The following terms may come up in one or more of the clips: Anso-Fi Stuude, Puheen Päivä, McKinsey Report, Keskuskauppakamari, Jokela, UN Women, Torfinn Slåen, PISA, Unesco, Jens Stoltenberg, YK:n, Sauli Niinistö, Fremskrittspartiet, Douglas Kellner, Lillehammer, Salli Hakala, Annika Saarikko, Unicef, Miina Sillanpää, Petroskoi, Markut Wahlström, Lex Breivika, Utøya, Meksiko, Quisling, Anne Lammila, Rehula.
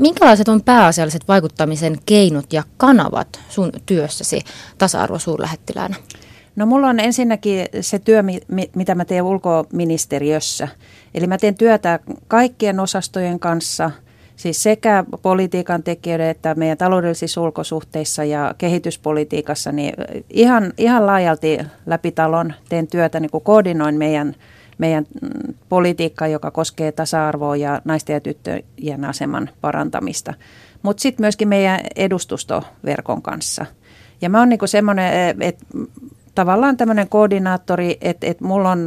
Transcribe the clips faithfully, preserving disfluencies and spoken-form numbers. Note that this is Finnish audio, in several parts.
Minkälaiset on pääasialliset vaikuttamisen keinot ja kanavat sun työssäsi tasa-arvosuurlähettiläänä? No mulla on ensinnäkin se työ, mitä mä teen ulkoministeriössä. Eli mä teen työtä kaikkien osastojen kanssa, siis sekä politiikan tekijöiden että meidän taloudellisissa ulkosuhteissa ja kehityspolitiikassa. Niin ihan, ihan laajalti läpi talon teen työtä, niin kun koordinoin meidän meidän politiikka, joka koskee tasa-arvoa ja naisten ja tyttöjen aseman parantamista, mutta sitten myöskin meidän edustustoverkon kanssa. Ja mä oon niinku semmoinen, että tavallaan tämmöinen koordinaattori, että et mulla on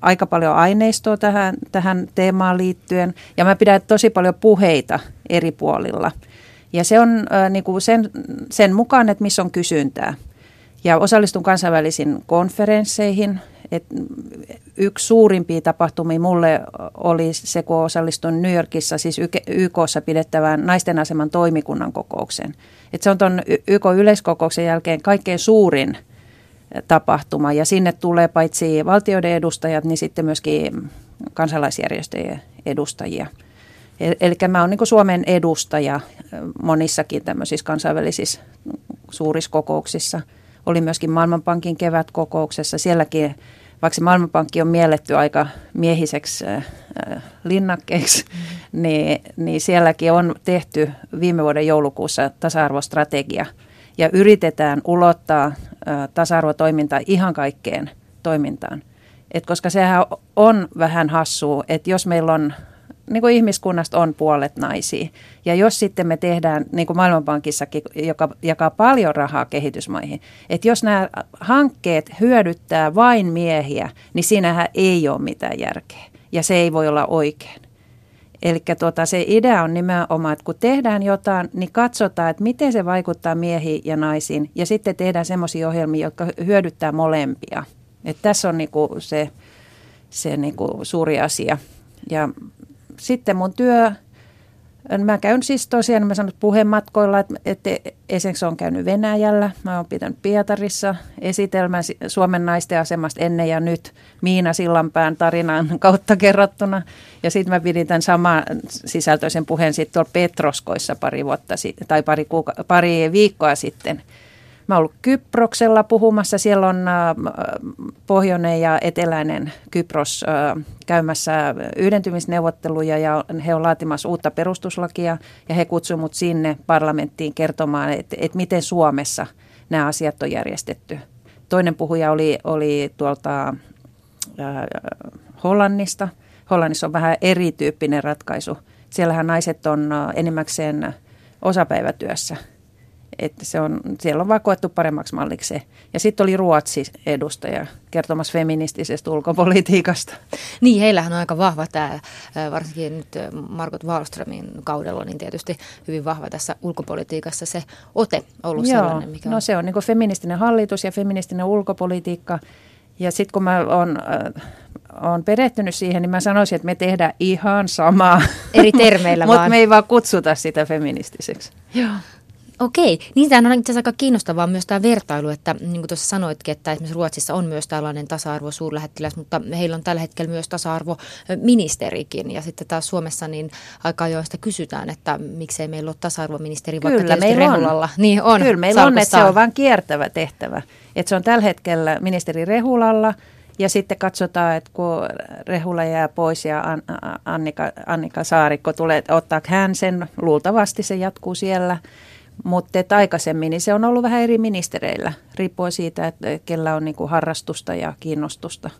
aika paljon aineistoa tähän, tähän teemaan liittyen, ja mä pidän tosi paljon puheita eri puolilla. Ja se on äh, niinku sen, sen mukaan, että missä on kysyntää. Ja osallistun kansainvälisiin konferensseihin. Et yksi suurimpia tapahtumia mulle oli se, kun osallistuin New Yorkissa, siis Y K:ssa pidettävään naisten aseman toimikunnan kokoukseen. Et se on tuon Y K-yleiskokouksen jälkeen kaikkein suurin tapahtuma, ja sinne tulee paitsi valtioiden edustajat, niin sitten myöskin kansalaisjärjestöjen edustajia. Eli mä oon niinku Suomen edustaja monissakin tämmöisissä kansainvälisissä suurissa kokouksissa. Oli myöskin Maailmanpankin kevätkokouksessa. Sielläkin, vaikka Maailmanpankki on mielletty aika miehiseksi äh, linnakkeeksi, mm. niin, niin sielläkin on tehty viime vuoden joulukuussa tasa-arvostrategia. Ja yritetään ulottaa äh, tasa-arvotoimintaa ihan kaikkeen toimintaan. Et koska sehän on vähän hassua, että jos meillä on, niin kuin ihmiskunnasta on puolet naisia. Ja jos sitten me tehdään, niin kuin Maailmanpankissakin, joka jakaa paljon rahaa kehitysmaihin, että jos nämä hankkeet hyödyttää vain miehiä, niin siinähän ei ole mitään järkeä. Ja se ei voi olla oikein. Eli tuota, se idea on nimenomaan, että kun tehdään jotain, niin katsotaan, että miten se vaikuttaa miehiin ja naisiin. Ja sitten tehdään semmoisia ohjelmia, jotka hyödyttää molempia. Että tässä on niin kuin se, se niin kuin suuri asia. Ja sitten mun työ, mä käyn siis tosiaan, mä sanon puheenmatkoilla, että, että esimerkiksi olen käynyt Venäjällä, mä oon pitänyt Pietarissa esitelmän Suomen naisten asemasta ennen ja nyt Miina Sillanpään tarinan kautta kerrottuna. Ja sitten mä pidin tämän saman sisältöisen puheen sitten tuolla Petroskoissa pari, vuotta, tai pari, kuuka, pari viikkoa sitten. Mä oon ollut Kyproksella puhumassa. Siellä on pohjoinen ja eteläinen Kypros käymässä yhdentymisneuvotteluja ja he on laatimassa uutta perustuslakia ja he kutsuivat mut sinne parlamenttiin kertomaan, että et miten Suomessa nämä asiat on järjestetty. Toinen puhuja oli, oli tuolta ää, Hollannista. Hollannissa on vähän erityyppinen ratkaisu. Siellähän naiset on enimmäkseen osapäivätyössä. Että se on, siellä on vaan koettu paremmaksi malliksi se. Ja sitten oli Ruotsin edustaja kertomassa feministisestä ulkopolitiikasta. Niin, heillähän on aika vahva tämä, varsinkin nyt Markut Wahlströmin kaudella, niin tietysti hyvin vahva tässä ulkopolitiikassa se ote ollut. Joo, sellainen. Mikä no on. Se on niin kuin feministinen hallitus ja feministinen ulkopolitiikka. Ja sitten kun mä oon, äh, oon perehtynyt siihen, niin mä sanoisin, että me tehdään ihan samaa. Eri termeillä vaan. Mutta me ei vaan kutsuta sitä feministiseksi. Joo. Okei, niin tämä on itse asiassa aika kiinnostavaa myös tämä vertailu, että niin kuin tuossa sanoitkin, että esimerkiksi Ruotsissa on myös tällainen tasa-arvosuurlähettiläs, mutta heillä on tällä hetkellä myös tasa-arvoministerikin. Ja sitten taas Suomessa niin aika ajoin sitä kysytään, että miksei meillä ole tasa-arvoministeri, vaikka Kyllä, tietysti Rehulalla. On. Niin on. Kyllä meillä on, että se on vain kiertävä tehtävä. Että se on tällä hetkellä ministeri Rehulalla ja sitten katsotaan, että kun Rehula jää pois ja Annika, Annika Saarikko tulee, ottaa hän sen, luultavasti se jatkuu siellä. Mutta aikaisemmin niin se on ollut vähän eri ministereillä, riippuen siitä, että kellä on niinku harrastusta ja kiinnostusta.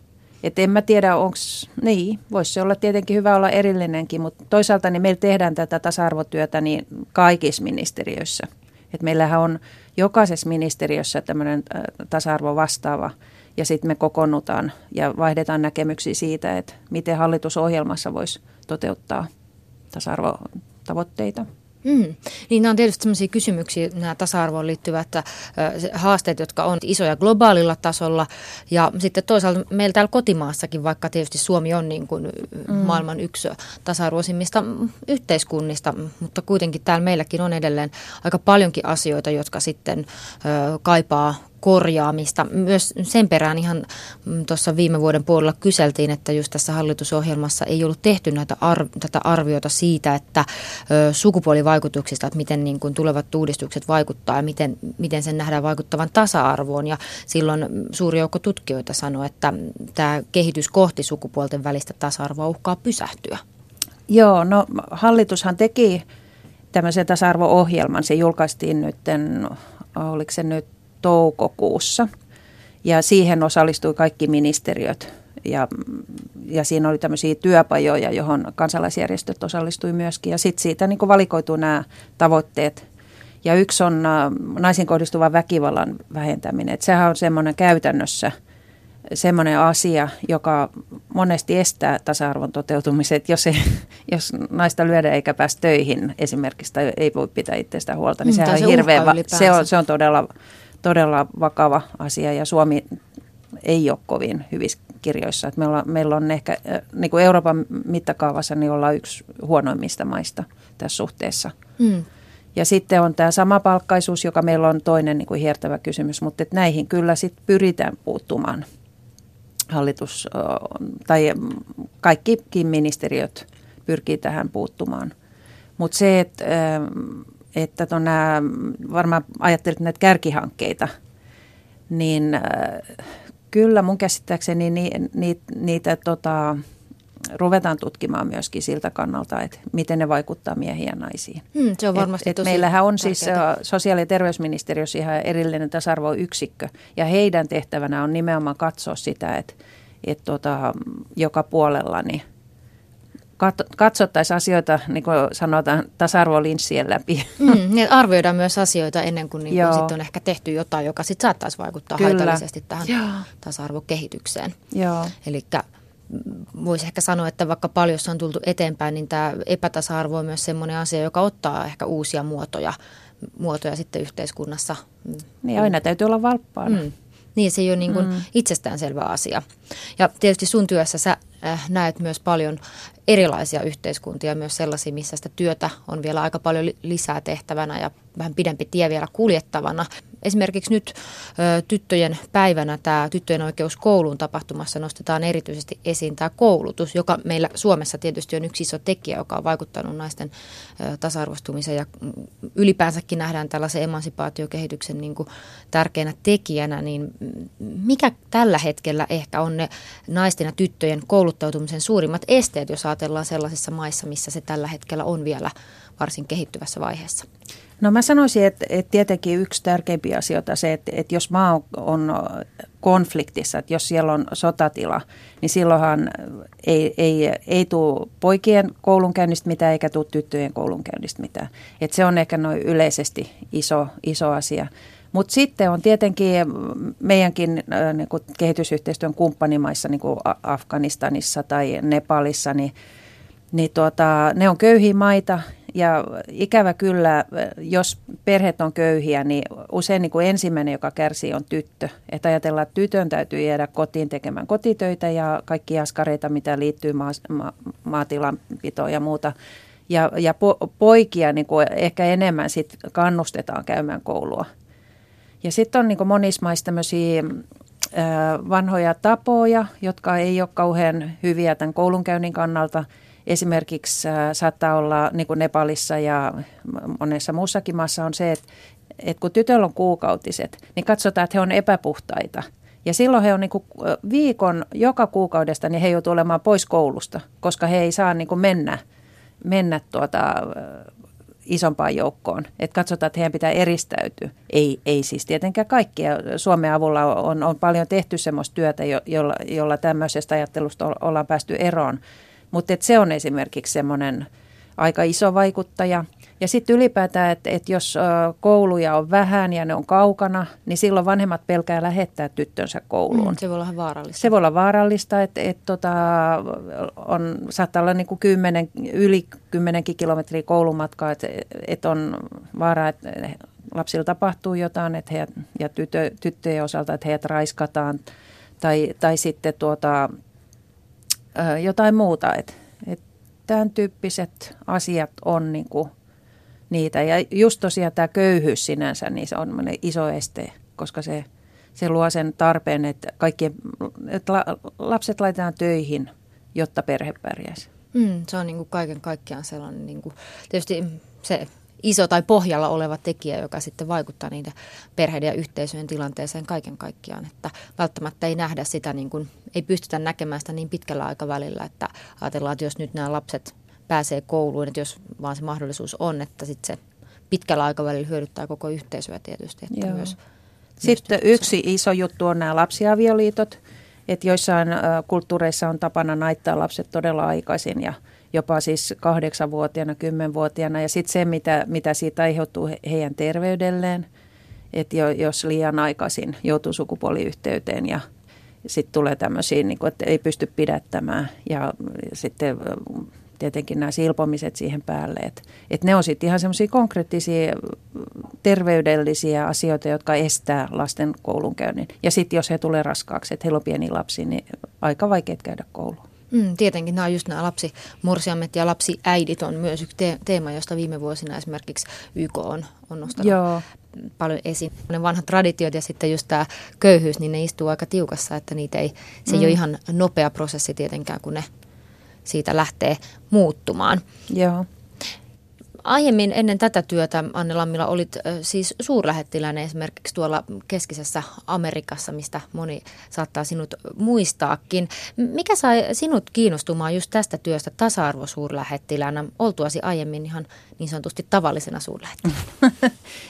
Et en mä tiedä, onko, niin, voisi se olla tietenkin hyvä olla erillinenkin, mutta toisaalta niin meillä tehdään tätä tasa-arvotyötä niin kaikissa ministeriöissä. Et meillähän on jokaisessa ministeriössä tämmöinen tasa-arvo vastaava, ja sitten me kokoonnutaan ja vaihdetaan näkemyksiä siitä, että miten hallitusohjelmassa voisi toteuttaa tasa-arvotavoitteita. Mm. Niin nämä on tietysti sellaisia kysymyksiä, nämä tasa-arvoon liittyvät äh, haasteet, jotka on isoja globaalilla tasolla ja sitten toisaalta meillä täällä kotimaassakin, vaikka tietysti Suomi on niin kuin mm. maailman yksi tasa-arvoisimmista yhteiskunnista, mutta kuitenkin täällä meilläkin on edelleen aika paljonkin asioita, jotka sitten äh, kaipaa korjaamista. Myös sen perään ihan tuossa viime vuoden puolella kyseltiin, että just tässä hallitusohjelmassa ei ollut tehty näitä arv- tätä arviota siitä, että ö, sukupuolivaikutuksista, että miten niin kuin tulevat uudistukset vaikuttaa ja miten, miten sen nähdään vaikuttavan tasa-arvoon. Ja silloin suuri joukko tutkijoita sanoi, että tämä kehitys kohti sukupuolten välistä tasa-arvoa uhkaa pysähtyä. Joo, no hallitushan teki tämmöisen tasa-arvo-ohjelman. Se julkaistiin nyt, oliko se nyt toukokuussa, ja siihen osallistui kaikki ministeriöt, ja, ja siinä oli tämmöisiä työpajoja, johon kansalaisjärjestöt osallistui myöskin, ja sitten siitä niin kuin valikoituu nämä tavoitteet, ja yksi on naisiin kohdistuvan väkivallan vähentäminen, että sehän on semmoinen käytännössä semmoinen asia, joka monesti estää tasa-arvon toteutumisen, että jos, ei, jos naista lyödään eikä pääse töihin esimerkiksi tai ei voi pitää itsestä huolta, niin mm, sehän on se hirveän, va- se on, se on todella, todella vakava asia ja Suomi ei ole kovin hyvissä kirjoissa. Että meillä, meillä on ehkä, niin kuin Euroopan mittakaavassa, niin ollaan yksi huonoimmista maista tässä suhteessa. Mm. Ja sitten on tämä samapalkkaisuus, joka meillä on toinen niin kuin hiertävä kysymys, mutta että näihin kyllä sitten pyritään puuttumaan. Hallitus tai kaikkikin ministeriöt pyrkii tähän puuttumaan. Mutta se, että, että tonä, varmaan ajattelit näitä kärkihankkeita, niin kyllä mun käsittääkseni ni, ni, niitä tota, ruvetaan tutkimaan myöskin siltä kannalta, että miten ne vaikuttaa miehiin ja naisiin. Hmm, se on varmasti et, et meillähän on tärkeää. Siis sosiaali- ja terveysministeriössä ihan erillinen tasa-arvoyksikkö, ja heidän tehtävänä on nimenomaan katsoa sitä, että et tota, joka puolella niin katsottaisiin asioita, niin kuin sanotaan, tasa-arvolinssien läpi. Mm, niin arvioidaan myös asioita ennen kuin, niin kuin sitten on ehkä tehty jotain, joka sitten saattaisi vaikuttaa kyllä haitallisesti tähän joo tasa-arvokehitykseen. Joo. Elikkä voisi ehkä sanoa, että vaikka paljon on tultu eteenpäin, niin tämä epätasa-arvo on myös sellainen asia, joka ottaa ehkä uusia muotoja, muotoja sitten yhteiskunnassa. Niin aina täytyy olla valppaana. Mm. Niin, se ei ole niin kuin mm. itsestäänselvä asia. Ja tietysti sun työssä sä äh, näet myös paljon erilaisia yhteiskuntia, myös sellaisia, missä sitä työtä on vielä aika paljon lisää tehtävänä ja vähän pidempi tie vielä kuljettavana. Esimerkiksi nyt ö, tyttöjen päivänä tämä tyttöjen oikeus kouluun tapahtumassa nostetaan erityisesti esiin tämä koulutus, joka meillä Suomessa tietysti on yksi iso tekijä, joka on vaikuttanut naisten ö, tasa-arvostumiseen ja ylipäänsäkin nähdään tällaisen emansipaatiokehityksen niin kuin tärkeänä tekijänä, niin mikä tällä hetkellä ehkä on ne naisten ja tyttöjen kouluttautumisen suurimmat esteet, jos ajatellaan sellaisissa maissa, missä se tällä hetkellä on vielä varsin kehittyvässä vaiheessa? No mä sanoisin, että, että tietenkin yksi tärkeimpiä asioita se, että, että jos maa on konfliktissa, että jos siellä on sotatila, niin silloinhan ei, ei, ei tule poikien koulunkäynnistä mitään eikä tule tyttöjen koulunkäynnistä mitään. Että se on ehkä noin yleisesti iso, iso asia. Mutta sitten on tietenkin meidänkin niin kuin kehitysyhteistyön kumppanimaissa, niin kuin Afganistanissa tai Nepalissa, niin, niin tuota, ne on köyhiä maita. Ja ikävä kyllä, jos perheet on köyhiä, niin usein niin kuin ensimmäinen, joka kärsii, on tyttö. Että ajatellaan, että tytön täytyy jäädä kotiin tekemään kotitöitä ja kaikki askareita, mitä liittyy ma- ma- maatilanpitoon ja muuta. Ja, ja po- poikia niin kuin ehkä enemmän sit kannustetaan käymään koulua. Ja sitten on niin kuin monissa maissa tämmöisiä vanhoja tapoja, jotka ei ole kauhean hyviä tämän koulunkäynnin kannalta. Esimerkiksi saattaa olla, niin kuin Nepalissa ja monessa muussakin maassa on se, että, että kun tytöllä on kuukautiset, niin katsotaan, että he on epäpuhtaita. Ja silloin he on niin kuin viikon joka kuukaudesta, niin he joutuu olemaan pois koulusta, koska he ei saa niin kuin mennä, mennä tuota, isompaan joukkoon. Että katsotaan, että heidän pitää eristäytyä. Ei, ei siis tietenkään kaikkia. Suomen avulla on, on paljon tehty semmoista työtä, jolla, jolla tämmöisestä ajattelusta ollaan päästy eroon. Mutta se on esimerkiksi semmoinen aika iso vaikuttaja. Ja sitten ylipäätään, että et jos kouluja on vähän ja ne on kaukana, niin silloin vanhemmat pelkää lähettää tyttönsä kouluun. Mm, se voi olla vaarallista. Se voi olla vaarallista, että et tota, on, saattaa olla niinku kymmenen, yli kymmenenkin kilometriä koulumatkaa, että et on vaara, että lapsilla tapahtuu jotain, että heidät, ja tytö, tyttöjen osalta, että heidät raiskataan tai, tai sitten tuota... jotain muuta, että et tämän tyyppiset asiat on niinku niitä. Ja just tosiaan tämä köyhyys sinänsä, niin se on iso este, koska se se luo sen tarpeen, että, kaikkien, että la, lapset laitetaan töihin, jotta perhe pärjäisi. Mm, se on niin kuin kaiken kaikkiaan sellainen, niin kuin, tietysti se iso tai pohjalla oleva tekijä, joka sitten vaikuttaa niiden perheiden ja yhteisöjen tilanteeseen kaiken kaikkiaan. Että välttämättä ei nähdä sitä, niin kuin, ei pystytä näkemään sitä niin pitkällä aikavälillä, että ajatellaan, että jos nyt nämä lapset pääsee kouluun, että jos vaan se mahdollisuus on, että sitten se pitkällä aikavälillä hyödyttää koko yhteisöä tietysti. Että myös, sitten myös yksi se. Iso juttu on nämä lapsiavioliitot, että joissain kulttuureissa on tapana naittaa lapset todella aikaisin ja jopa siis kahdeksanvuotiaana, kymmenvuotiaana ja sitten se, mitä, mitä siitä aiheutuu he, heidän terveydelleen, että jo, jos liian aikaisin joutuu sukupuoliyhteyteen ja sitten tulee tämmöisiä, niin kun, että ei pysty pidättämään ja sitten tietenkin nämä silpomiset siihen päälle, että et ne on sitten ihan semmoisia konkreettisia terveydellisiä asioita, jotka estää lasten koulunkäynnin. Ja sitten jos he tulee raskaaksi, että heillä on pieni lapsi, niin aika vaikeat käydä koulua. Mm, tietenkin nämä on just nämä lapsimursiamet ja lapsiäidit on myös yksi te- teema, josta viime vuosina esimerkiksi Y K on, on nostanut Joo. paljon esiin. Ne vanhat traditiot ja sitten just tämä köyhyys, niin ne istuu aika tiukassa, että niitä ei, se mm. ei ole ihan nopea prosessi tietenkään, kun ne siitä lähtee muuttumaan. Joo. Aiemmin ennen tätä työtä, Anne Lammila, olit siis suurlähettiläinen esimerkiksi tuolla keskisessä Amerikassa, mistä moni saattaa sinut muistaakin. Mikä sai sinut kiinnostumaan just tästä työstä tasa-arvosuurlähettiläänä, oltuasi aiemmin ihan niin sanotusti tavallisena suurlähettiläänä?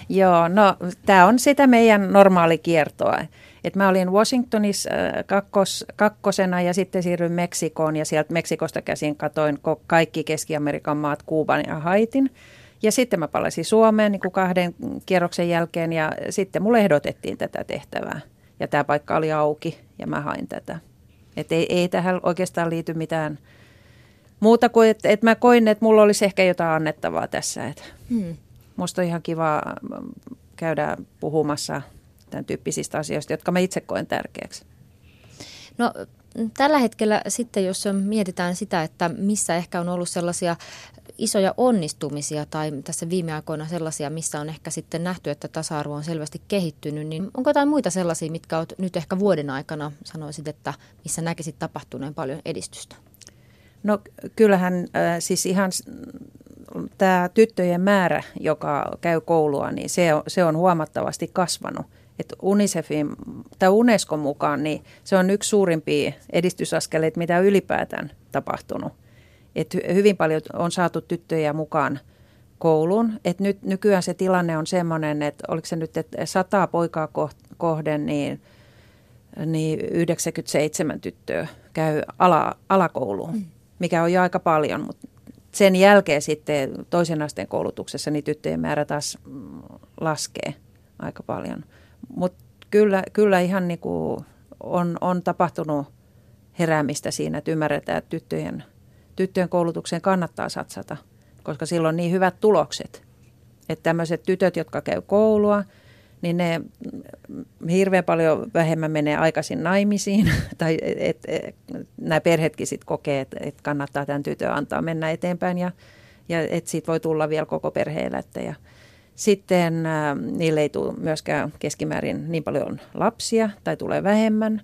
Joo, no tämä on sitä meidän normaali kiertoa. Et mä olin Washingtonissa kakkos, kakkosena ja sitten siirryin Meksikoon ja sieltä Meksikosta käsin katoin kaikki Keski-Amerikan maat, Kuuban ja Haitin. Ja sitten mä palasin Suomeen niin kuin kahden kierroksen jälkeen ja sitten mulle ehdotettiin tätä tehtävää. Ja tämä paikka oli auki ja mä hain tätä. Et ei, ei tähän oikeastaan liity mitään muuta kuin, että et mä koin, että mulla olisi ehkä jotain annettavaa tässä. Et hmm. Musta on ihan kiva käydä puhumassa tämän tyyppisistä asioista, jotka mä itse koen tärkeäksi. No tällä hetkellä sitten, jos mietitään sitä, että missä ehkä on ollut sellaisia isoja onnistumisia tai tässä viime aikoina sellaisia, missä on ehkä sitten nähty, että tasa-arvo on selvästi kehittynyt, niin onko jotain muita sellaisia, mitkä olet nyt ehkä vuoden aikana sanoisit, että missä näkisit tapahtuneen paljon edistystä? No kyllähän äh, siis ihan tämä tyttöjen määrä, joka käy koulua, niin se on, se on huomattavasti kasvanut. Että Unicefin tai Unescon mukaan niin se on yksi suurimpia edistysaskeleita, mitä ylipäätään tapahtunut. Et hyvin paljon on saatu tyttöjä mukaan kouluun. Et nyt nykyään se tilanne on sellainen, että oliko se nyt, että sataa poikaa kohden, niin, niin yhdeksänkymmentäseitsemän tyttöä käy ala, alakouluun, mikä on jo aika paljon. Mut sen jälkeen sitten toisen asteen koulutuksessa niin tyttöjen määrä taas laskee aika paljon. Mutta kyllä, kyllä ihan niinku on, on tapahtunut heräämistä siinä, että ymmärretään, että tyttöjen, tyttöjen koulutukseen kannattaa satsata, koska sillä on niin hyvät tulokset. Että tämmöiset tytöt, jotka käy koulua, niin ne hirveän paljon vähemmän menee aikaisin naimisiin. Tai et, et, nämä perhetkin sitten kokee, että et kannattaa tämän tytön antaa mennä eteenpäin ja, ja että siitä voi tulla vielä koko perhe-elättäjä. Sitten äh, niille ei tule myöskään keskimäärin niin paljon lapsia tai tulee vähemmän.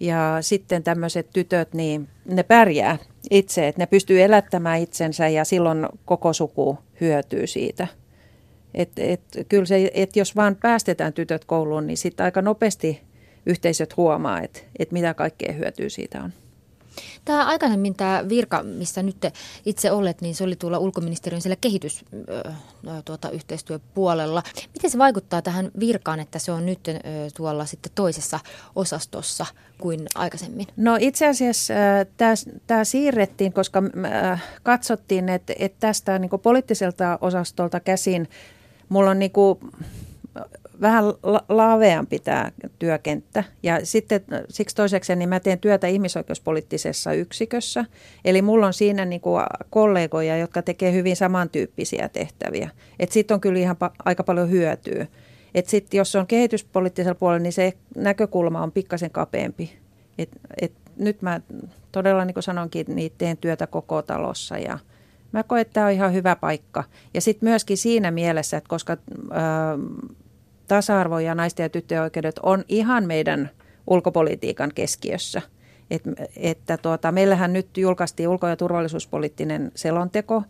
Ja sitten tämmöiset tytöt, niin ne pärjää itse, että ne pystyy elättämään itsensä ja silloin koko suku hyötyy siitä. Et, et, kyllä se, että jos vaan päästetään tytöt kouluun, niin sitten aika nopeasti yhteisöt huomaa, että et mitä kaikkea hyötyä siitä on. Tämä aikaisemmin tämä virka, missä nyt te itse olet, niin se oli tuolla ulkoministeriön siellä kehitysyhteistyöpuolella. Tuota, miten se vaikuttaa tähän virkaan, että se on nyt tuolla sitten toisessa osastossa kuin aikaisemmin? No itse asiassa tämä siirrettiin, koska katsottiin, että, että tästä niin kuin poliittiselta osastolta käsin mulla on niin kuin vähän laaveampi tämä työkenttä ja sitten siksi toiseksi niin mä teen työtä ihmisoikeuspoliittisessa yksikössä. Eli mulla on siinä niin kuin kollegoja, jotka tekee hyvin samantyyppisiä tehtäviä. Että siitä on kyllä ihan pa- aika paljon hyötyä. Että sitten jos se on kehityspoliittisella puolella, niin se näkökulma on pikkasen kapeampi. Et, et nyt mä todella niin kuin sanonkin, niin teen työtä koko talossa ja mä koen, että tämä on ihan hyvä paikka. Ja sitten myöskin siinä mielessä, että koska Äh, tasa-arvo ja naisten ja tyttöjen oikeudet on ihan meidän ulkopolitiikan keskiössä. Et, että tuota, meillähän nyt julkaistiin ulko- ja turvallisuuspoliittinen selonteko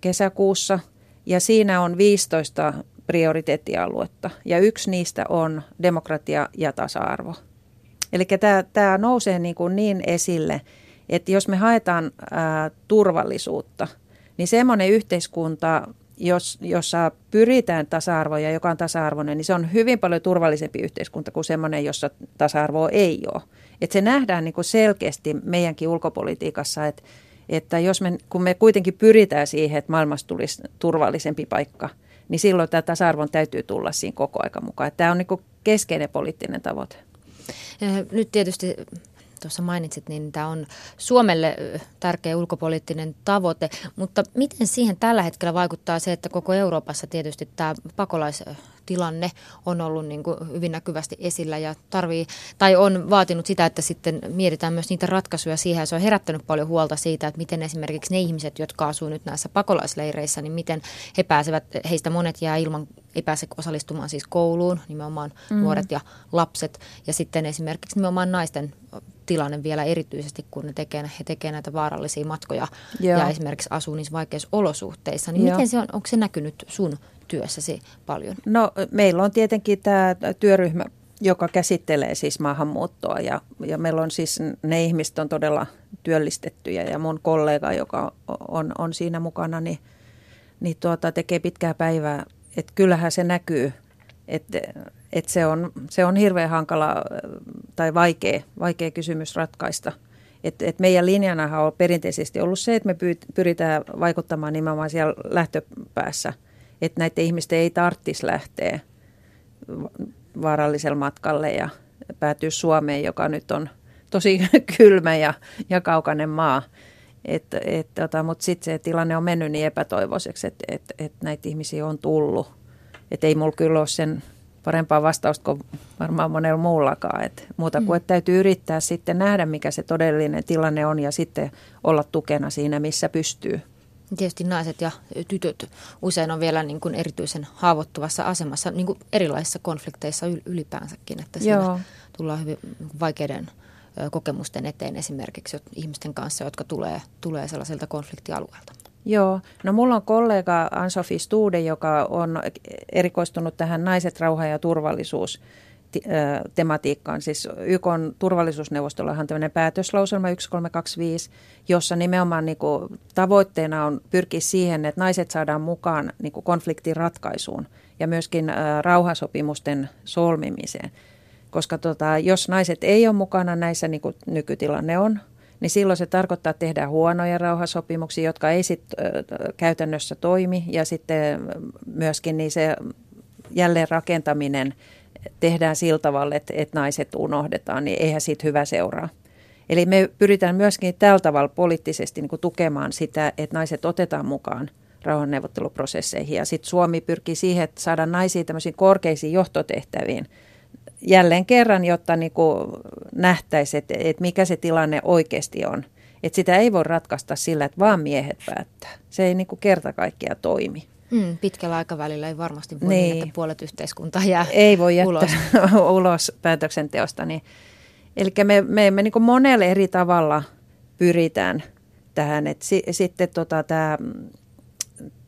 kesäkuussa ja siinä on viisitoista prioriteettialuetta ja yksi niistä on demokratia ja tasa-arvo. Eli tämä nousee niin, kuin niin esille, että jos me haetaan ää, turvallisuutta, niin semmoinen yhteiskunta, jos, jossa pyritään tasa-arvoja, joka on tasa-arvoinen, niin se on hyvin paljon turvallisempi yhteiskunta kuin semmoinen, jossa tasa-arvoa ei ole. Että se nähdään niin kuin selkeästi meidänkin ulkopolitiikassa, että, että jos me, kun me kuitenkin pyritään siihen, että maailmasta tulisi turvallisempi paikka, niin silloin tämä tasa-arvon täytyy tulla siinä koko ajan mukaan. Tämä on niin kuin keskeinen poliittinen tavoite. Nyt tietysti tuossa mainitsit, niin tämä on Suomelle tärkeä ulkopoliittinen tavoite, mutta miten siihen tällä hetkellä vaikuttaa se, että koko Euroopassa tietysti tämä pakolaistilanne on ollut niin kuin hyvin näkyvästi esillä ja tarvii, tai on vaatinut sitä, että sitten mietitään myös niitä ratkaisuja siihen. Se on herättänyt paljon huolta siitä, että miten esimerkiksi ne ihmiset, jotka asuu nyt näissä pakolaisleireissä, niin miten he pääsevät, heistä monet jää ilman, ei pääse osallistumaan siis kouluun, nimenomaan mm. nuoret ja lapset ja sitten esimerkiksi nimenomaan naisten tilanne vielä erityisesti, kun ne tekee, he tekee näitä vaarallisia matkoja Joo. ja esimerkiksi asuu niissä vaikeissa olosuhteissa. Niin miten se on, onko se näkynyt sun työssäsi paljon? No meillä on tietenkin tämä työryhmä, joka käsittelee siis maahanmuuttoa ja, ja meillä on siis, ne ihmiset on todella työllistettyjä ja mun kollega, joka on, on siinä mukana, niin, niin tuota, tekee pitkää päivää. Että kyllähän se näkyy, että Et se on, se on hirveän hankala tai vaikea, vaikea kysymys ratkaista. Et, et meidän linjanahan on perinteisesti ollut se, että me pyritään vaikuttamaan nimenomaan siellä lähtöpäässä, että näiden ihmisten ei tarvitsisi lähteä vaaralliselle matkalle ja päätyä Suomeen, joka nyt on tosi kylmä ja, ja kaukainen maa. Mutta sitten se tilanne on mennyt niin epätoivoiseksi, että et, et näitä ihmisiä on tullut. Et ei mulla kyllä ole sen parempaa vastausta kuin varmaan monella muullakaan. Et muuta kuin, että täytyy yrittää sitten nähdä, mikä se todellinen tilanne on ja sitten olla tukena siinä, missä pystyy. Tietysti naiset ja tytöt usein on vielä niin kuin erityisen haavoittuvassa asemassa niin kuin erilaisissa konflikteissa ylipäänsäkin, että siinä Joo. tullaan hyvin vaikeiden kokemusten eteen esimerkiksi ihmisten kanssa, jotka tulee, tulee sellaiselta konfliktialueelta. Joo, no mulla on kollega Anso-Fi Stuude, joka on erikoistunut tähän naiset, rauha ja turvallisuus tematiikkaan. Siis Y K:n turvallisuusneuvostolla on tämmöinen päätöslauselma yksi kolme kaksi viisi, jossa nimenomaan niinku tavoitteena on pyrkiä siihen, että naiset saadaan mukaan niinku konfliktin ratkaisuun ja myöskin rauhasopimusten solmimiseen. Koska tota, jos naiset ei ole mukana näissä, niin kuin nykytilanne on, niin silloin se tarkoittaa, että tehdään huonoja rauhansopimuksia, jotka ei sit käytännössä toimi. Ja sitten myöskin niin se jälleenrakentaminen tehdään sillä tavalla, että, että naiset unohdetaan, niin eihän siitä hyvä seuraa. Eli me pyritään myöskin tällä tavalla poliittisesti niin kuin tukemaan sitä, että naiset otetaan mukaan rauhanneuvotteluprosesseihin. Ja sitten Suomi pyrkii siihen, että saadaan naisia tämmöisiin korkeisiin johtotehtäviin. Jälleen kerran, jotta niin nähtäisiin, että et mikä se tilanne oikeasti on. Et sitä ei voi ratkaista sillä, että vaan miehet päättää. Se ei niin kerta kaikkiaan toimi. Mm, pitkällä aikavälillä ei varmasti voi niin, niin että puolet yhteiskuntaa jää ei voi jättää ulos, ulos päätöksenteosta. Niin. Eli me, me, me niin monella eri tavalla pyritään tähän. Et si, sitten tota, tämä...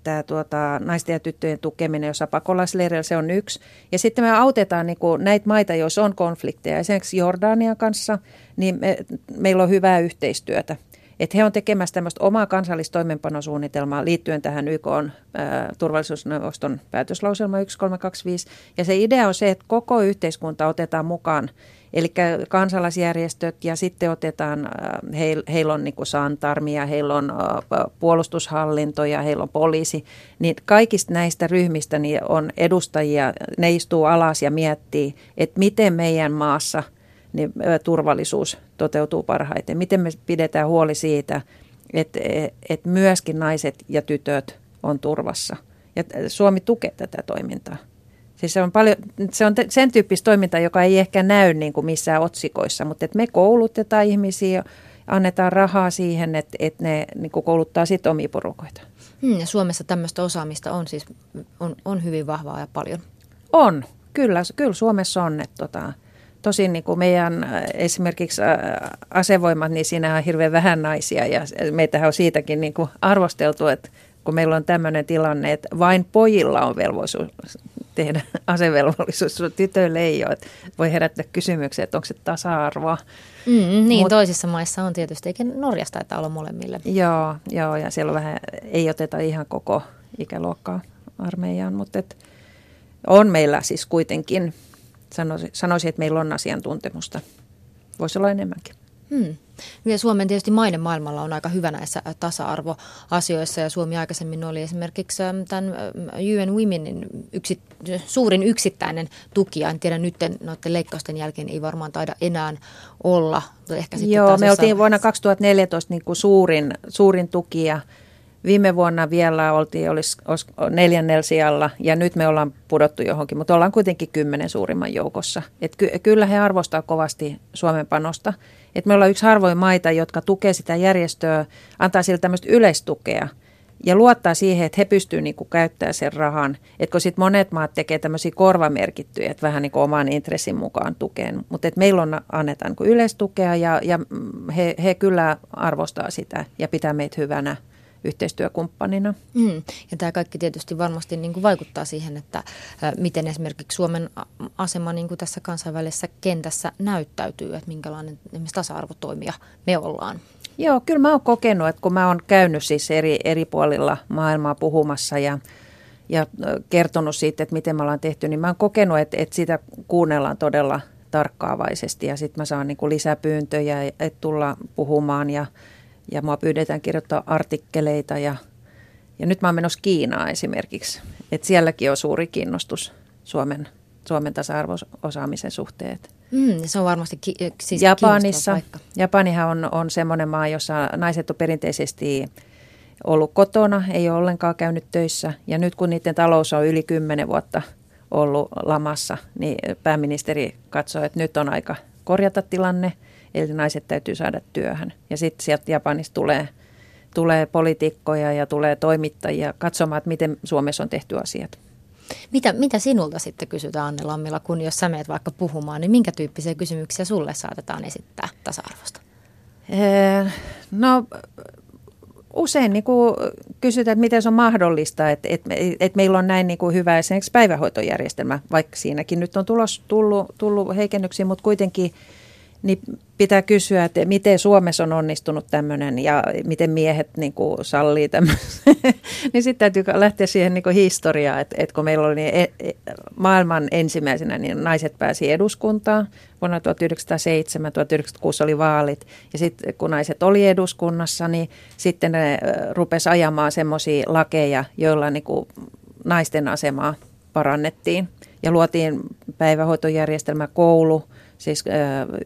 Tämä tuota, naisten ja tyttöjen tukeminen, jossa pakolaisleireillä se on yksi. Ja sitten me autetaan niin kuin näitä maita, joissa on konflikteja. Esimerkiksi Jordanian kanssa, niin me, meillä on hyvää yhteistyötä. Et he on tekemässä tämmöistä omaa kansallistoimenpanosuunnitelmaa liittyen tähän Y K:n ää, turvallisuusneuvoston päätöslauselma yksi kolme kaksi viisi. Ja se idea on se, että koko yhteiskunta otetaan mukaan. Eli kansalaisjärjestöt ja sitten otetaan, heillä heil on niin kuin santarmia, heillä on puolustushallinto ja heillä on poliisi. Niin kaikista näistä ryhmistä niin on edustajia, ne istuu alas ja miettii, että miten meidän maassa niin turvallisuus toteutuu parhaiten. Miten me pidetään huoli siitä, että, että myöskin naiset ja tytöt on turvassa. Ja Suomi tukee tätä toimintaa. Siis se on, paljon, se on sen tyyppistä toimintaa, joka ei ehkä näy niin kuin missään otsikoissa, mutta että me koulutetaan ihmisiä, annetaan rahaa siihen, että, että ne niin kuin kouluttaa sitten omia porukoita. Hmm, ja Suomessa tämmöistä osaamista on siis on, on hyvin vahvaa ja paljon. On. Kyllä, kyllä Suomessa on. Että tota, tosin niin kuin meidän esimerkiksi asevoimat, niin siinä on hirveän vähän naisia ja meitähän on siitäkin niin kuin arvosteltu, että kun meillä on tämmöinen tilanne, että vain pojilla on velvollisuus tehdä asevelvollisuus, tytöillä ei ole. Voi herättää kysymyksiä, että onko se tasa-arvoa. Mm, niin, Mut, toisissa maissa on tietysti, eikä Norjasta taitaa olla molemmille. Joo, joo, ja siellä vähän, ei oteta ihan koko ikäluokkaa armeijaan, mutta et, on meillä siis kuitenkin, sanoisin, sanoisin, että meillä on asiantuntemusta. Voisi olla enemmänkin. Hmm. Ja Suomen tietysti maine maailmalla on aika hyvä näissä tasa-arvoasioissa ja Suomi aikaisemmin oli esimerkiksi tämän U N Womenin yksi, suurin yksittäinen tukija. En tiedä, nyt noiden leikkausten jälkeen ei varmaan taida enää olla. Ehkä sitten Joo, me oltiin vuonna kaksituhattaneljätoista niin kuin suurin, suurin tukija. Viime vuonna vielä oltiin olis, olis, neljännellä sijalla ja nyt me ollaan pudottu johonkin, mutta ollaan kuitenkin kymmenen suurimman joukossa. Et ky, kyllä he arvostaa kovasti Suomen panosta. Et me ollaan yksi harvoin maita, jotka tukee sitä järjestöä, antaa sille tämmöistä yleistukea ja luottaa siihen, että he pystyvät niinku käyttämään sen rahan. Et kun sitten monet maat tekee tämmöisiä korvamerkittyjä, että vähän niinku oman intressin mukaan tukeen. Mutta meillä on, annetaan niinku yleistukea ja, ja he, he kyllä arvostaa sitä ja pitää meitä hyvänä yhteistyökumppanina. Mm. Ja tämä kaikki tietysti varmasti niin kuin vaikuttaa siihen, että miten esimerkiksi Suomen asema niin kuin tässä kansainvälisessä kentässä näyttäytyy, että minkälainen tasa-arvotoimija me ollaan. Joo, kyllä mä oon kokenut, että kun mä oon käynyt siis eri, eri puolilla maailmaa puhumassa ja, ja kertonut siitä, että miten me ollaan tehty, niin mä oon kokenut, että, että sitä kuunnellaan todella tarkkaavaisesti ja sitten mä saan niin kuin lisäpyyntöjä, että tulla puhumaan ja Ja mua pyydetään kirjoittaa artikkeleita ja, ja nyt mä oon menossa Kiinaan esimerkiksi. Että sielläkin on suuri kiinnostus Suomen, Suomen tasa-arvoosaamisen suhteen. Mm, se on varmasti ki- siis Japanissa, paikka. Japanihan on, on semmoinen maa, jossa naiset on perinteisesti ollut kotona, ei ole ollenkaan käynyt töissä. Ja nyt kun niiden talous on yli kymmenen vuotta ollut lamassa, niin pääministeri katsoo, että nyt on aika korjata tilanne. Eli naiset täytyy saada työhön. Ja sitten sieltä Japanista tulee, tulee poliitikkoja ja tulee toimittajia katsomaan, että miten Suomessa on tehty asiat. Mitä, mitä sinulta sitten kysytään, Anne Lammila, kun jos sä meet vaikka puhumaan, niin minkä tyyppisiä kysymyksiä sulle saatetaan esittää tasa-arvosta? Ee, no usein niin kuin kysytään, että miten se on mahdollista, että, että, että meillä on näin niin kuin hyvä esimerkiksi päivähoitojärjestelmä, vaikka siinäkin nyt on tulos, tullut, tullut heikennyksiä, mutta kuitenkin niin pitää kysyä, että miten Suomessa on onnistunut tämmöinen ja miten miehet niin kuin sallii tämmöisen. Niin sitten täytyy lähteä siihen niin kuin historiaan, että, että kun meillä oli niin maailman ensimmäisenä, niin naiset pääsi eduskuntaan vuonna tuhatyhdeksänsataaseitsemän, tuhatyhdeksänsataakuusi oli vaalit. Ja sitten kun naiset oli eduskunnassa, niin sitten ne rupesi ajamaan semmoisia lakeja, joilla niin kuin naisten asemaa parannettiin. Ja luotiin päivähoitojärjestelmä, koulu. Siis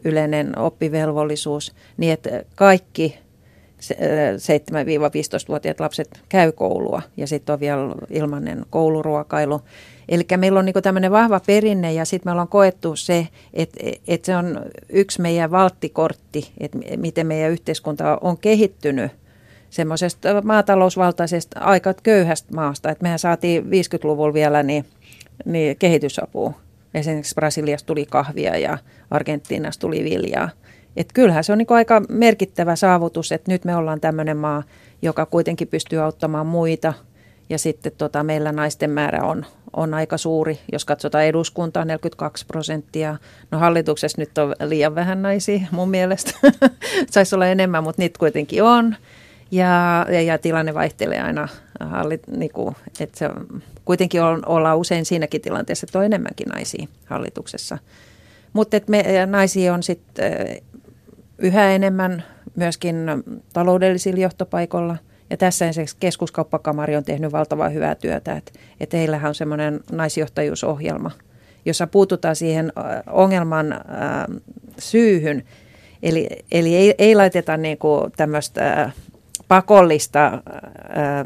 yleinen oppivelvollisuus, niin että kaikki seitsemän viisitoista-vuotiaat lapset käy koulua ja sitten on vielä ilmainen kouluruokailu. Eli meillä on niinku tämmöinen vahva perinne ja sitten me ollaan koettu se, että et se on yksi meidän valttikortti, että miten meidän yhteiskunta on kehittynyt semmoisesta maatalousvaltaisesta aika köyhästä maasta. Että mehän saatiin viisikymmentäluvulla vielä niin, niin kehitysapua. Esimerkiksi Brasiliasta tuli kahvia ja Argentiinasta tuli viljaa. Et kyllähän se on niinku aika merkittävä saavutus, että nyt me ollaan tämmöinen maa, joka kuitenkin pystyy auttamaan muita. Ja sitten tota, meillä naisten määrä on, on aika suuri. Jos katsotaan eduskuntaa, neljäkymmentäkaksi prosenttia. No hallituksessa nyt on liian vähän naisia mun mielestä. Saisi olla enemmän, mutta niitä kuitenkin on. Ja, ja, ja tilanne vaihtelee aina, hallit, niinku, että se, kuitenkin on, ollaan usein siinäkin tilanteessa, että on enemmänkin naisia hallituksessa. Mutta naisia on sitten yhä enemmän myöskin taloudellisilla johtopaikoilla. Ja tässä esimerkiksi Keskuskauppakamari on tehnyt valtavan hyvää työtä, että et heillähän on semmoinen naisjohtajuusohjelma, jossa puututaan siihen ongelman äh, syyhyn. Eli, eli ei, ei laiteta niinku tämmöistä Äh, pakollista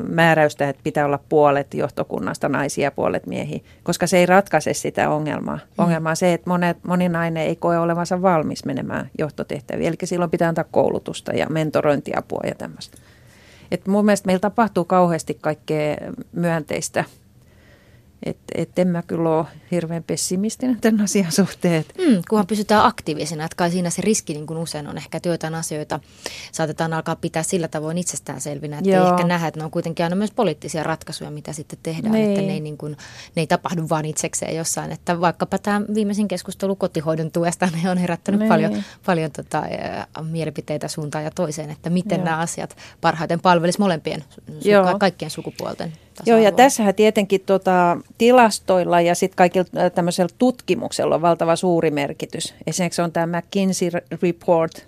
määräystä, että pitää olla puolet johtokunnasta naisia, puolet miehiä, koska se ei ratkaise sitä ongelmaa. Mm. Ongelma on se, että monet, moni nainen ei koe olevansa valmis menemään johtotehtäviin, eli silloin pitää antaa koulutusta ja mentorointiapua ja tämmöistä. Et mun mielestä meillä tapahtuu kauheasti kaikkea myönteistä. Että et en mä kyllä ole hirveän pessimistinen tämän asian suhteen. Mm, kunhan pysytään aktiivisena, että kai siinä se riski niin kuin usein on ehkä työtään asioita. Saatetaan alkaa pitää sillä tavoin itsestäänselvinä, että ei ehkä nähdä, että ne on kuitenkin aina myös poliittisia ratkaisuja, mitä sitten tehdään. Nein. Että ne ei, niin kuin, ne ei tapahdu vaan itsekseen jossain. Että vaikkapa tämä viimeisin keskustelu kotihoidon tuesta, ne on herättänyt Nein. paljon, paljon tota, mielipiteitä suuntaan ja toiseen, että miten Joo. nämä asiat parhaiten palvelisivat molempien, su- kaikkien sukupuolten. Joo, ja tässähän tietenkin tota, tilastoilla ja sitten kaikilla tämmöisellä tutkimuksella on valtava suuri merkitys. Esimerkiksi on tämä McKinsey Report,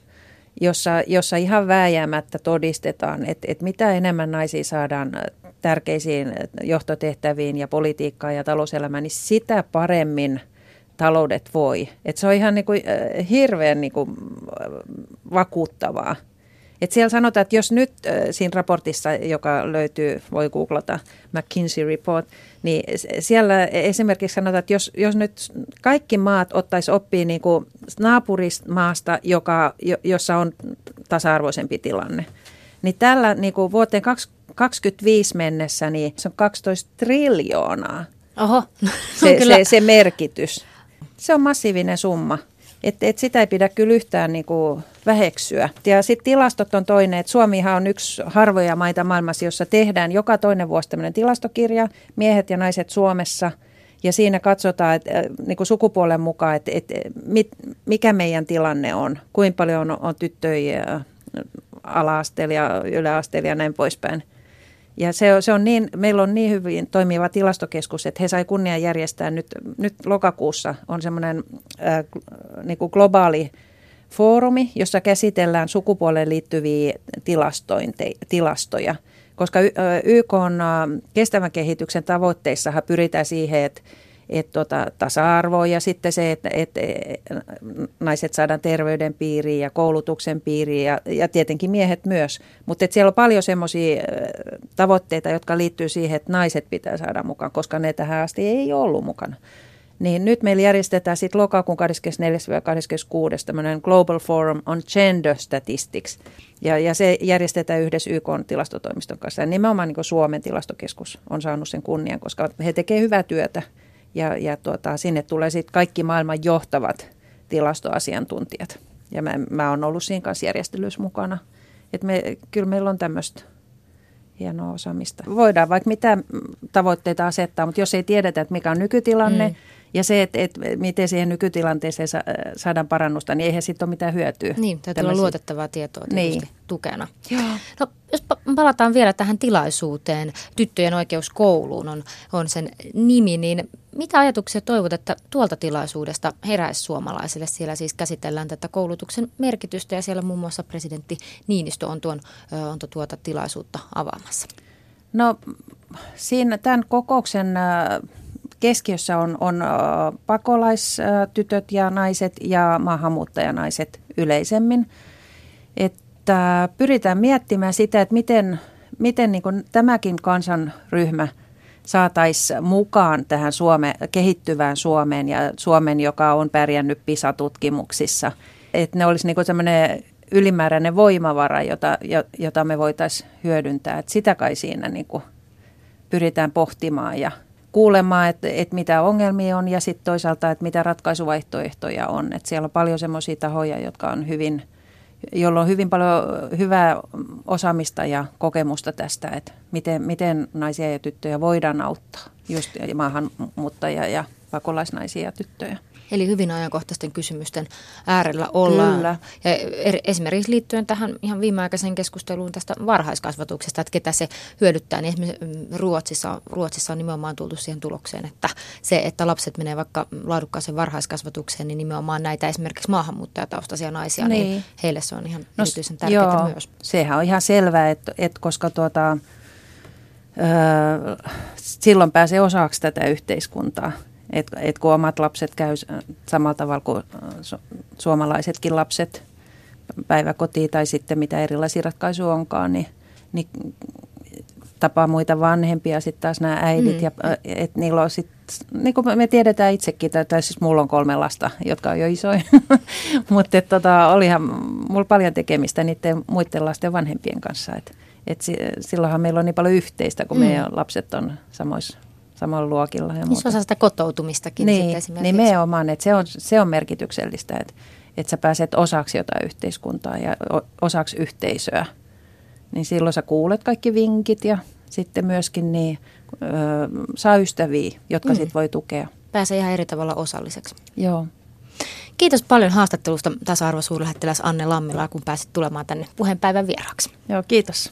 jossa, jossa ihan vääjäämättä todistetaan, että, että mitä enemmän naisia saadaan tärkeisiin johtotehtäviin ja politiikkaan ja talouselämään, niin sitä paremmin taloudet voi. Et se on ihan niinku, hirveän niinku, vakuuttavaa. Et siellä sanotaan, että jos nyt siinä raportissa, joka löytyy, voi googlata McKinsey Report, niin siellä esimerkiksi sanotaan, että jos, jos nyt kaikki maat ottaisi oppia niin kuin naapurimaasta, joka, jossa on tasa-arvoisempi tilanne, niin tällä niin kuin vuoteen kaksituhattakaksikymmentäviisi mennessä niin se on kaksitoista triljoonaa Oho. se, se, se merkitys. Se on massiivinen summa. Että et sitä ei pidä kyllä yhtään niinku väheksyä. Ja sitten tilastot on toinen, että Suomihan on yksi harvoja maita maailmassa, jossa tehdään joka toinen vuosi tämmöinen tilastokirja, miehet ja naiset Suomessa. Ja siinä katsotaan et, niinku sukupuolen mukaan, että et, mikä meidän tilanne on, kuinka paljon on, on tyttöjä, ala-asteella ja yläasteella ja näin poispäin. Ja se on, se on niin, meillä on niin hyvin toimiva tilastokeskus, että he sai kunnian järjestää nyt, nyt lokakuussa on semmoinen ää, niin kuin globaali foorumi, jossa käsitellään sukupuoleen liittyviä tilastoja, koska Y K:n kestävän kehityksen tavoitteissahan pyritään siihen, että et tota, tasa-arvoa ja sitten se, että et, et, naiset saadaan terveyden piiriin ja koulutuksen piiriin ja, ja tietenkin miehet myös. Mutta siellä on paljon semmoisia tavoitteita, jotka liittyy siihen, että naiset pitää saada mukaan, koska ne tähän asti ei ole ollut mukana. Niin nyt meillä järjestetään sitten lokakuun kahdeskymmenesneljäs kahdeskymmeneskuudes tämmöinen Global Forum on Gender Statistics ja, ja se järjestetään yhdessä Y K:n tilastotoimiston kanssa. Ja nimenomaan niin kuin Suomen tilastokeskus on saanut sen kunnian, koska he tekevät hyvää työtä. Ja, ja tuota, sinne tulee sitten kaikki maailman johtavat tilastoasiantuntijat. Ja mä, mä oon ollut siinä kanssa järjestelyissä mukana. Et me, kyllä meillä on tämmöistä hienoa osaamista. Voidaan vaikka mitä tavoitteita asettaa, mutta jos ei tiedetä, että mikä on nykytilanne mm. ja se, että et, miten siihen nykytilanteeseen sa, saadaan parannusta, niin eihän siitä ole mitään hyötyä. Niin, täytyy olla luotettavaa tietoa tietysti niin. tukena. Joo. No, jos palataan vielä tähän tilaisuuteen, tyttöjen oikeus kouluun on, on sen nimi, niin mitä ajatuksia toivot, että tuolta tilaisuudesta heräisi suomalaisille? Siellä siis käsitellään tätä koulutuksen merkitystä ja siellä muun muassa presidentti Niinistö on, tuon, on tuota tilaisuutta avaamassa. No siinä tämän kokouksen keskiössä on, on pakolaistytöt ja naiset ja maahanmuuttajanaiset yleisemmin. Että pyritään miettimään sitä, että miten, miten niin kuin tämäkin kansanryhmä saataisiin mukaan tähän Suome, kehittyvään Suomeen ja Suomen, joka on pärjännyt PISA-tutkimuksissa. Että ne olisi niin kuin sellainen ylimääräinen voimavara, jota, jota me voitaisiin hyödyntää. Että sitä kai siinä niin kuin pyritään pohtimaan ja kuulemaan, että, että mitä ongelmia on ja sitten toisaalta, että mitä ratkaisuvaihtoehtoja on. Että siellä on paljon sellaisia tahoja, jotka on hyvin, jolla on hyvin paljon hyvää osaamista ja kokemusta tästä, että miten, miten naisia ja tyttöjä voidaan auttaa, just maahanmuuttajia ja pakolaisnaisia ja tyttöjä. Eli hyvin ajankohtaisten kysymysten äärellä ollaan. Kyllä. Ja esimerkiksi liittyen tähän ihan viimeaikaiseen keskusteluun tästä varhaiskasvatuksesta, että ketä se hyödyttää, niin esimerkiksi Ruotsissa, Ruotsissa on nimenomaan tultu siihen tulokseen, että se, että lapset menee vaikka laadukkaaseen varhaiskasvatukseen, niin nimenomaan näitä esimerkiksi maahanmuuttajataustaisia naisia, niin, niin heille se on ihan no, erityisen tärkeää joo, myös. Sehän on ihan selvää, että, että koska tuota, äh, silloin pääsee osaksi tätä yhteiskuntaa. Et, et kun omat lapset käy samalla tavalla kuin su- suomalaisetkin lapset päiväkotiin tai sitten mitä erilaisia ratkaisuja onkaan, niin, niin tapaa muita vanhempia sitten taas nämä äidit. Mm. Ja, et niillä on sit, niin kuin me tiedetään itsekin, tai, tai siis mulla on kolme lasta, jotka on jo isoja, mutta tota, olihan mulla paljon tekemistä niiden muiden lasten vanhempien kanssa. Et, et silloinhan meillä on niin paljon yhteistä, kun mm. meidän lapset on samoissa samalla luokilla. Ja niin se osa sitä kotoutumistakin niin, sitten esimerkiksi. Nimenomaan, että se on, se on merkityksellistä, että, että sä pääset osaksi jotain yhteiskuntaa ja osaksi yhteisöä. Niin silloin sä kuulet kaikki vinkit ja sitten myöskin niin, ö, saa ystäviä, jotka mm. sit voi tukea. Pääsee ihan eri tavalla osalliseksi. Joo. Kiitos paljon haastattelusta tasa-arvosuurlähettiläs Anne Lammilaa, kun pääsit tulemaan tänne puheenpäivän vieraksi. Joo, kiitos.